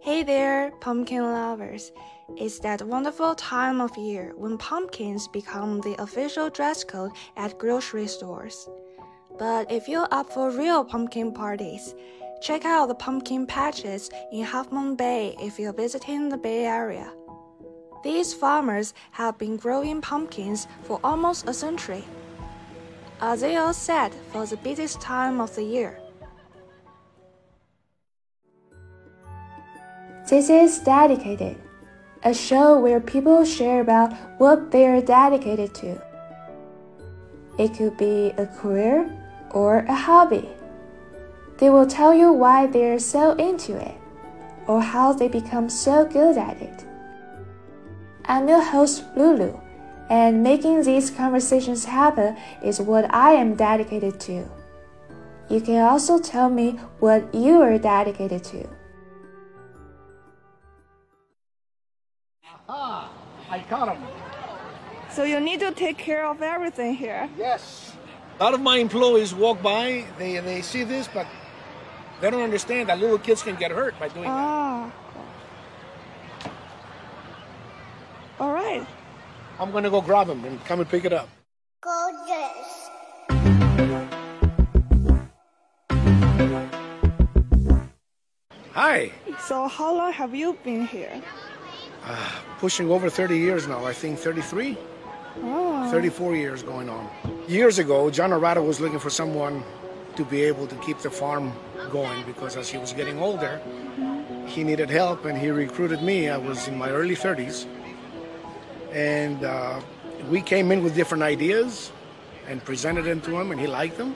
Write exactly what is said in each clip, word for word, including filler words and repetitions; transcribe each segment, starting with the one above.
Hey there, pumpkin lovers! It's that wonderful time of year when pumpkins become the official dress code at grocery stores. But if you're up for real pumpkin parties, check out the pumpkin patches in Half Moon Bay if you're visiting the Bay Area. These farmers have been growing pumpkins for almost a century. Are they all set for the busiest time of the year?This is Dedicated, a show where people share about what they are dedicated to. It could be a career or a hobby. They will tell you why they are so into it, or how they become so good at it. I'm your host, Lulu, and making these conversations happen is what I am dedicated to. You can also tell me what you are dedicated to.Ah, I got him. So you need to take care of everything here. Yes. A lot of my employees walk by, they, they see this, but they don't understand that little kids can get hurt by doing ah. that. All right. I'm going to go grab him and come and pick it up. Gorgeous. Hi. So how long have you been here?Uh, pushing over thirty years now, I think thirty-three, oh. thirty-four years going on. Years ago, John Arata was looking for someone to be able to keep the farm going because as he was getting older, he needed help and he recruited me. I was in my early thirties and uh, we came in with different ideas and presented them to him and he liked them.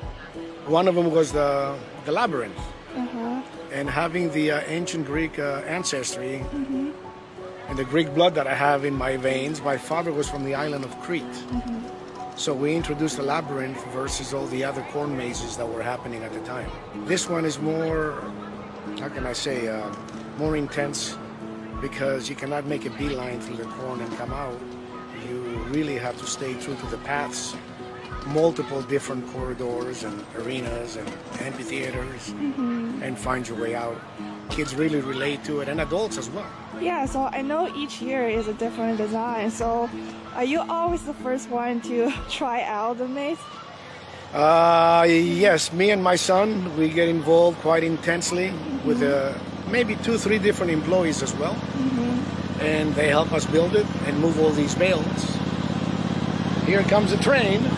One of them was the, the labyrinth uh-huh. and having the uh, ancient Greek uh, ancestry mm-hmm.and the Greek blood that I have in my veins. My father was from the island of Crete. Mm-hmm. So we introduced the labyrinth versus all the other corn mazes that were happening at the time. This one is more, how can I say, uh, more intense because you cannot make a beeline through the corn and come out. You really have to stay true to the paths, multiple different corridors and arenas and amphitheaters mm-hmm. and find your way out.Kids really relate to it, and adults as well. Yeah, so I know each year is a different design, so are you always the first one to try out the maze? Uh, yes, me and my son, we get involved quite intensely mm-hmm. with uh, maybe two, three different employees as well, mm-hmm. and they help us build it and move all these bales. Here comes a train. Yeah.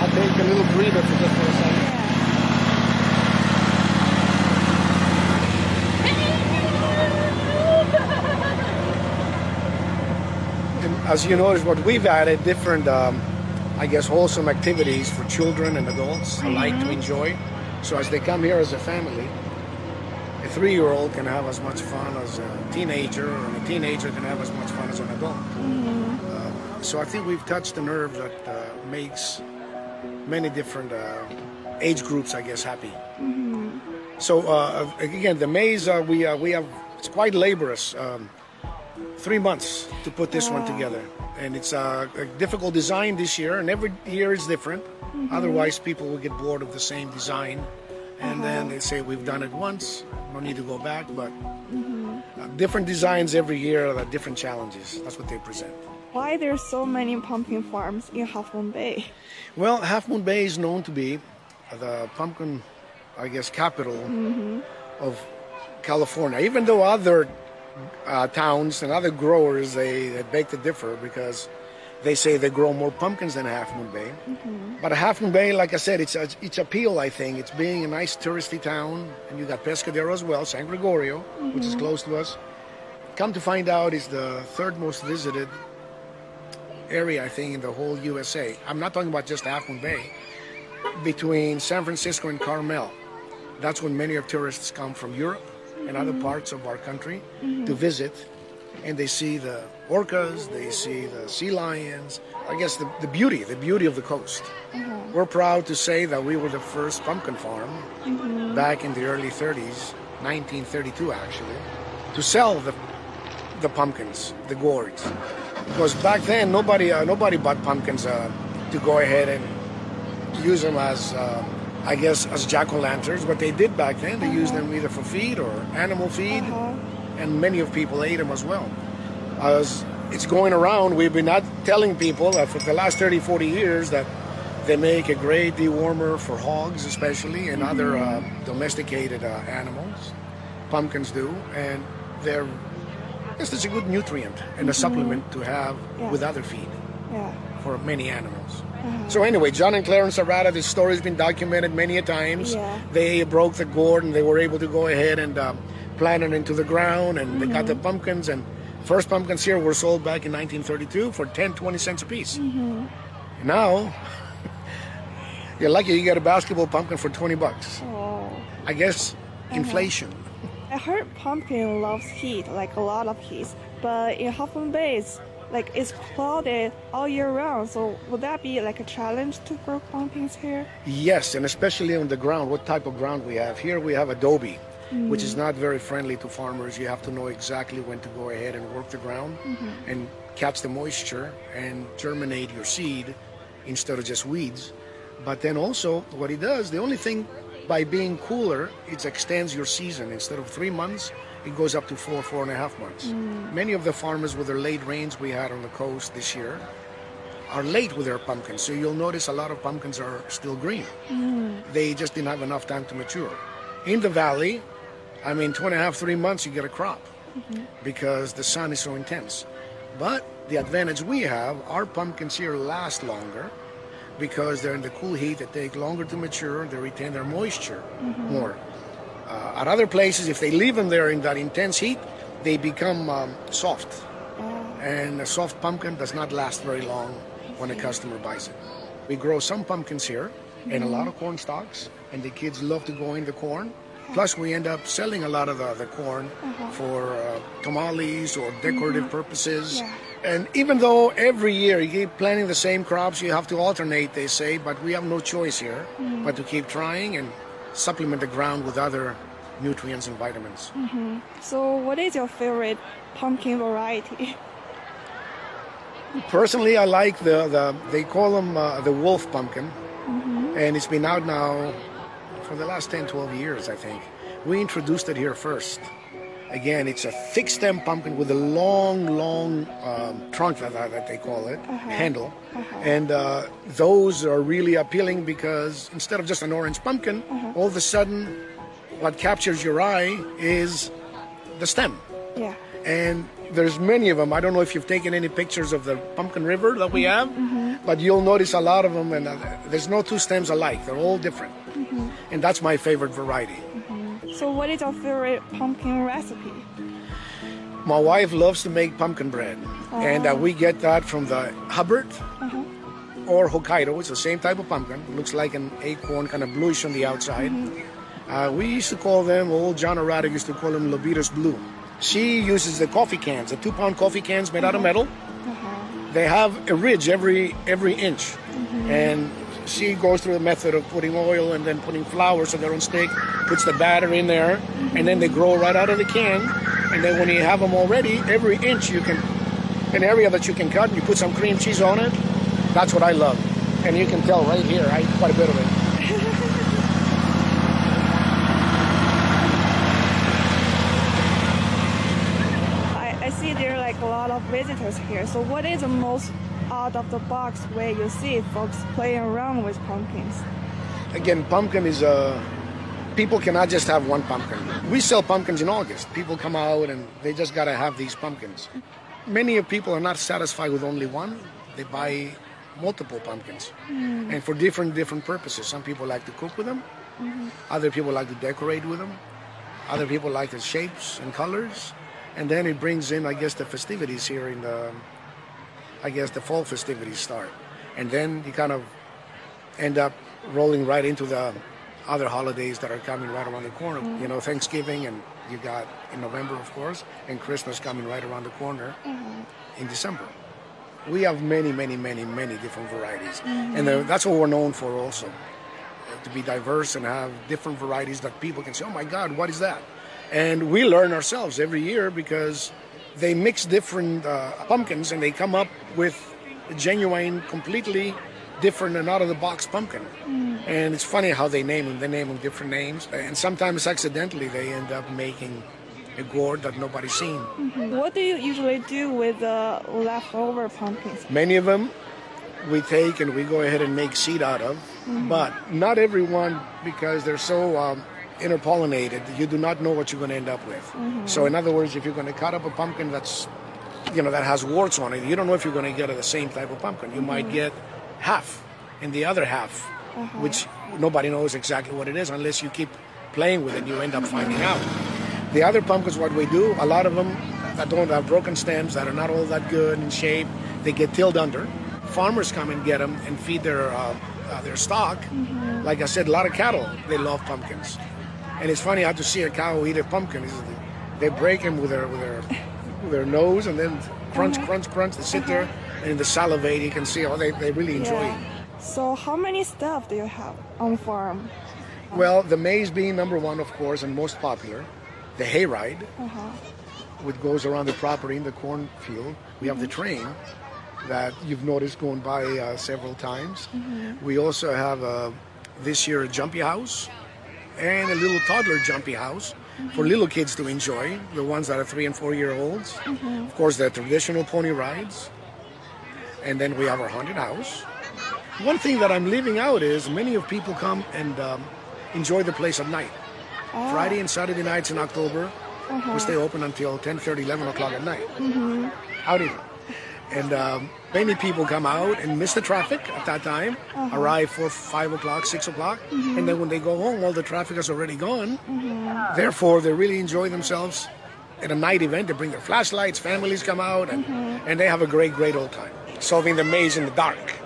I'll take a little breather for just a second.As you notice, what we've added, different, um, I guess, wholesome activities for children and adults alike mm-hmm. to enjoy. So as they come here as a family, a three-year-old can have as much fun as a teenager, and a teenager can have as much fun as an adult. Mm-hmm. Uh, so I think we've touched a nerve that uh, makes many different uh, age groups, I guess, happy. Mm-hmm. So uh, again, the maze, uh, we, uh, we have, it's quite laborious. Um,Three months to put this wow. one together. And it's a, a difficult design this year, and every year is different. Mm-hmm. Otherwise, people will get bored of the same design. And uh-huh. then they say, we've done it once, no need to go back. But mm-hmm. uh, different designs every year are different challenges. That's what they present. Why there are so many pumpkin farms in Half Moon Bay? Well, Half Moon Bay is known to be the pumpkin, I guess, capital mm-hmm. of California. Even though other...Uh, towns and other growers, they, they beg to differ because they say they grow more pumpkins than Half Moon Bay. Mm-hmm. But Half Moon Bay, like I said, it's a, its appeal, I think. It's being a nice touristy town, and you got Pescadero as well, San Gregorio, mm-hmm. which is close to us. Come to find out, it's the third most visited area, I think, in the whole U S A. I'm not talking about just Half Moon Bay. Between San Francisco and Carmel, that's when many of tourists come from Europe.And other parts of our country mm-hmm. to visit, and they see the orcas, they see the sea lions, I guess the, the beauty, the beauty of the coast. Mm-hmm. We're proud to say that we were the first pumpkin farm mm-hmm. back in the early thirties, nineteen thirty-two actually, to sell the, the pumpkins, the gourds. Because back then nobody, uh, nobody bought pumpkins uh, to go ahead and use them as uh, I guess, as jack-o'-lanterns. What they did back then, they used them either for feed or animal feed, uh-huh. and many of people ate them as well. As it's going around, we've been not telling people that for the last thirty, forty years that they make a great dewormer for hogs especially, and mm-hmm. other uh, domesticated uh, animals. Pumpkins do, and they're, yes, it's a good nutrient and mm-hmm. a supplement to have yeah. with other feed yeah. for many animals. Uh-huh. So anyway, John and Clarence Arata, this story's been documented many a times. Yeah. They broke the gourd and they were able to go ahead and uh, plant it into the ground, and mm-hmm. they got the pumpkins, and first pumpkins here were sold back in nineteen thirty-two for ten, twenty cents a piece. Mm-hmm. Now, you're lucky you get a basketball pumpkin for twenty bucks. Oh. I guess inflation. Uh-huh. I heard pumpkin loves heat, like a lot of heat, but in Half Moon Bay, it's, like, it's clouded all year round, so would that be like a challenge to grow pumpkins here? Yes, and especially on the ground, what type of ground we have. Here we have adobe, mm-hmm. which is not very friendly to farmers. You have to know exactly when to go ahead and work the ground mm-hmm. and catch the moisture and germinate your seed instead of just weeds. But then also what it does, the only thing by being cooler, it extends your season. Instead of three months, it goes up to four, four and a half months. Mm. Many of the farmers with their late rains we had on the coast this year are late with their pumpkins. So you'll notice a lot of pumpkins are still green. Mm. They just didn't have enough time to mature. In the valley, I mean, two and a half, three months, you get a crop mm-hmm. because the sun is so intense. But the advantage we have, our pumpkins here last longer, because they're in the cool heat, they take longer to mature, they retain their moisture mm-hmm. more. Uh, at other places, if they leave them there in that intense heat, they become um, soft. Oh. And a soft pumpkin does not last very long when a customer buys it. We grow some pumpkins here mm-hmm. and a lot of corn stalks, and the kids love to go in the corn. Okay. Plus, we end up selling a lot of the, the corn uh-huh. for uh, tamales or decorative mm-hmm. purposes. Yeah. And even though every year you keep planting the same crops, you have to alternate, they say, but we have no choice here mm-hmm. but to keep trying and supplement the ground with other nutrients and vitamins. Mm-hmm. So what is your favorite pumpkin variety? Personally, I like the, the they call them uh, the wolf pumpkin, mm-hmm. and it's been out now for the last ten, twelve years, I think. We introduced it here first. Again, it's a thick stem pumpkin with a long, long um, trunk that, that they call it, uh-huh. handle. Uh-huh. And uh, those are really appealing because instead of just an orange pumpkin, uh-huh. all of a sudden what captures your eye is the stem. Yeah. And there's many of them. I don't know if you've taken any pictures of the pumpkin river that we have, mm-hmm. but you'll notice a lot of them, and uh, there's no two stems alike. They're all different. Mm-hmm. And that's my favorite variety. So what is your favorite pumpkin recipe? My wife loves to make pumpkin bread. Uh-huh. And uh, we get that from the Hubbard uh-huh. or Hokkaido. It's the same type of pumpkin. It looks like an acorn, kind of bluish on the outside. Mm-hmm. Uh, we used to call them, old John Arata used to call them Lobita's Blue. She uses the coffee cans, the two-pound coffee cans made mm-hmm. out of metal. Uh-huh. They have a ridge every, every inch. Mm-hmm. And she goes through the method of putting oil and then putting flour so they're on stick, puts the batter in there, mm-hmm. and then they grow right out of the can. And then when you have them already, every inch you can, an area that you can cut, and you put some cream cheese on it. That's what I love. And you can tell right here, I eat quite a bit of it. I, I see there are like a lot of visitors here. So what is the most out of the box where you see folks playing around with pumpkins? Again, pumpkin is a... people cannot just have one pumpkin. We sell pumpkins in August. People come out and they just got to have these pumpkins. Many of people are not satisfied with only one. They buy multiple pumpkins mm. and for different, different purposes. Some people like to cook with them. Mm-hmm. Other people like to decorate with them. Other people like the shapes and colors. And then it brings in, I guess, the festivities here in the... I guess the fall festivities start, and then you kind of end up rolling right into the other holidays that are coming right around the corner. Mm-hmm. You know, Thanksgiving, and you got in November, of course, and Christmas coming right around the corner mm-hmm. in December. We have many, many, many, many different varieties, mm-hmm. and the, that's what we're known for also, to be diverse and have different varieties that people can say, oh my God, what is that? And we learn ourselves every year because they mix different uh, pumpkins and they come up with a genuine, completely different and out-of-the-box pumpkin. Mm. And it's funny how they name them. They name them different names. And sometimes accidentally they end up making a gourd that nobody's seen. Mm-hmm. What do you usually do with the leftover pumpkins? Many of them we take and we go ahead and make seed out of. Mm-hmm. But not everyone, because they're so um, interpollinated, you do not know what you're going to end up with. Mm-hmm. So in other words, if you're going to cut up a pumpkin that's, you know, that has warts on it, you don't know if you're going to get the same type of pumpkin. You mm-hmm. might get half and the other half. Uh-huh. Which nobody knows exactly what it is unless you keep playing with it. You end up finding out. The other pumpkins, what we do, a lot of them that don't have broken stems, that are not all that good in shape, they get tilled under. Farmers come and get them and feed their uh, uh, their stock. Mm-hmm. Like I said, a lot of cattle, they love pumpkins. And it's funny how to see a cow eat a pumpkin. They break them with their with their, with their nose and then crunch, uh-huh. crunch, crunch. They sit uh-huh. there and in the salivate, you can see, oh, they, they really enjoy yeah. it. So how many staff do you have on farm? Well, the maize being number one, of course, and most popular. The hayride, uh-huh. which goes around the property in the cornfield. We have mm-hmm. the train that you've noticed going by uh, several times. Mm-hmm. We also have, uh, this year, a jumpy house and a little toddler jumpy house mm-hmm. for little kids to enjoy, the ones that are three and four-year-olds. Mm-hmm. Of course, the traditional pony rides. And then we have our haunted house. One thing that I'm leaving out is many of people come and um, enjoy the place at night. Oh. Friday and Saturday nights in October, uh-huh. we stay open until ten thirty, eleven o'clock at night. Mm-hmm. How do you? And um, many people come out and miss the traffic at that time, uh-huh. arrive for five o'clock, six o'clock, mm-hmm. and then when they go home, all the traffic is already gone. Mm-hmm. Therefore, they really enjoy themselves at a night event. They bring their flashlights, families come out, and, mm-hmm. and they have a great, great old time. Solving the maze in the dark.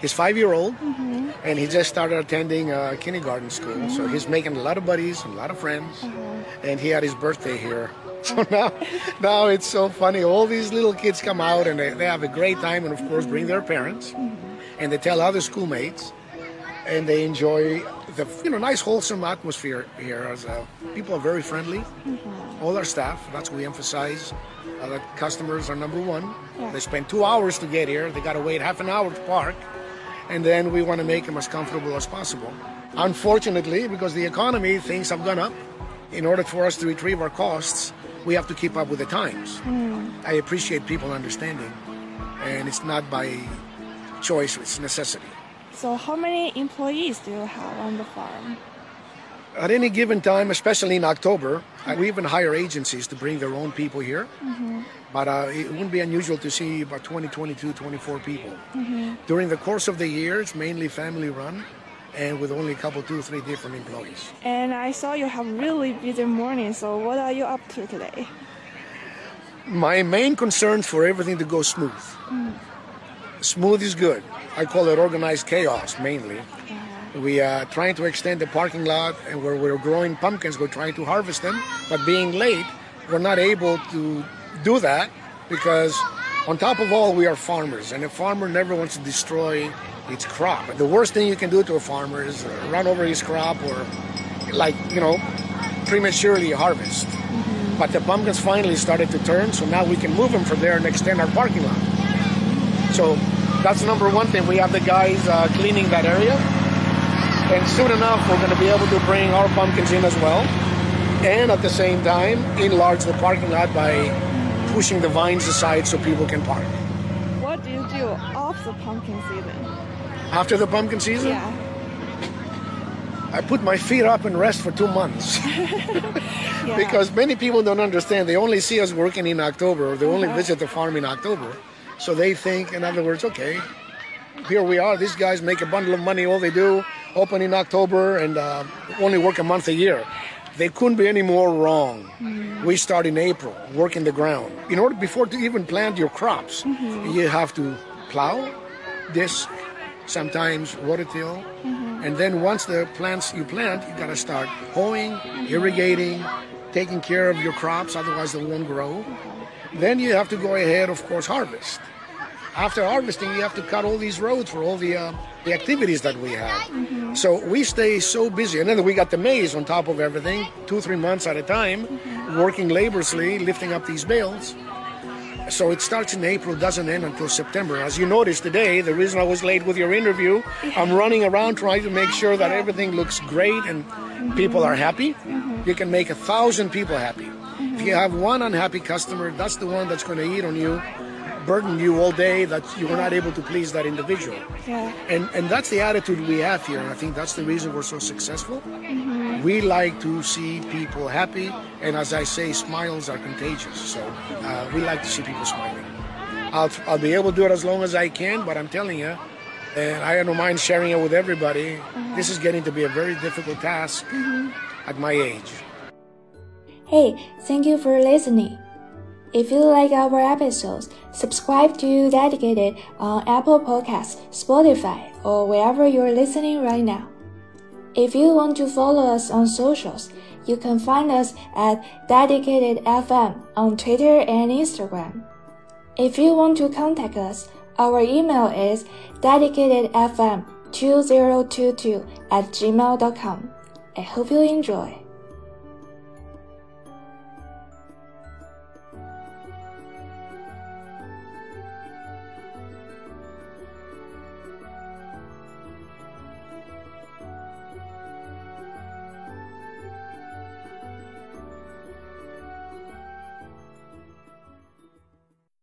He's five-year-old, mm-hmm. and he just started attending uh, kindergarten school. Mm-hmm. So he's making a lot of buddies and a lot of friends, mm-hmm. and he had his birthday here. So now, now it's so funny. All these little kids come out, and they, they have a great time, and, of course, bring their parents, mm-hmm. and they tell other schoolmates, and they enjoy the you know nice, wholesome atmosphere here. As uh, people are very friendly. Mm-hmm. All our staff, that's what we emphasize. Uh, that customers are number one. Yeah. They spend two hours to get here. They got to wait half an hour to park. And then we want to make them as comfortable as possible. Unfortunately, because the economy, things have gone up. In order for us to retrieve our costs, we have to keep up with the times. Mm. I appreciate people understanding, and it's not by choice, it's necessity. So how many employees do you have on the farm? At any given time, especially in October, mm-hmm. we even hire agencies to bring their own people here. Mm-hmm. But uh, it wouldn't be unusual to see about twenty, twenty-two, twenty-four people. Mm-hmm. During the course of the year, it's mainly family run and with only a couple, two, three different employees. And I saw you have really busy morning, so what are you up to today? My main concern is for everything to go smooth. Mm. Smooth is good. I call it organized chaos, mainly. Uh-huh. We are trying to extend the parking lot, and where we're growing pumpkins, we're trying to harvest them, but being late, we're not able to do that because on top of all we are farmers, and a farmer never wants to destroy its crop. The worst thing you can do to a farmer is run over his crop or like you know prematurely harvest. Mm-hmm. But the pumpkins finally started to turn, so now we can move them from there and extend our parking lot. So that's number one thing. We have the guys uh, cleaning that area, and soon enough we're going to be able to bring our pumpkins in as well, and at the same time enlarge the parking lot by pushing the vines aside so people can park. What do you do after the pumpkin season? After the pumpkin season? Yeah. I put my feet up and rest for two months. yeah. Because many people don't understand. They only see us working in October, or they only uh-huh. visit the farm in October. So they think, in other words, okay, here we are, these guys make a bundle of money, all they do, open in October and uh, only work a month a year. They couldn't be any more wrong. Mm-hmm. We start in April, work in the ground. In order, before to even plant your crops, mm-hmm. you have to plow, disc, sometimes water till, mm-hmm. and then once the plants you plant, you gotta start hoeing, mm-hmm. irrigating, taking care of your crops, otherwise they won't grow. Mm-hmm. Then you have to go ahead, of course, harvest. After harvesting, you have to cut all these roads for all the uh, the activities that we have. Mm-hmm. So we stay so busy. And then we got the maize on top of everything, two, three months at a time, mm-hmm. working laboriously, lifting up these bales. So it starts in April, doesn't end until September. As you noticed today, the reason I was late with your interview, I'm running around trying to make sure that everything looks great and mm-hmm. people are happy. Mm-hmm. You can make a thousand people happy. Mm-hmm. If you have one unhappy customer, that's the one that's going to eat on you, burden you all day, that you were not able to please that individual. Yeah. And and that's the attitude we have here. I think that's the reason we're so successful. Mm-hmm. We like to see people happy, and as I say, smiles are contagious. So uh, we like to see people smiling. I'll, I'll be able to do it as long as I can, but I'm telling you, and I don't mind sharing it with everybody, mm-hmm. this is getting to be a very difficult task mm-hmm. at my age. Hey, thank you for listening. If you like our episodes, subscribe to Dedicated on Apple Podcasts, Spotify, or wherever you're listening right now. If you want to follow us on socials, you can find us at Dedicated F M on Twitter and Instagram. If you want to contact us, our email is dedicatedfm two zero two two at gmail dot com. I hope you enjoy.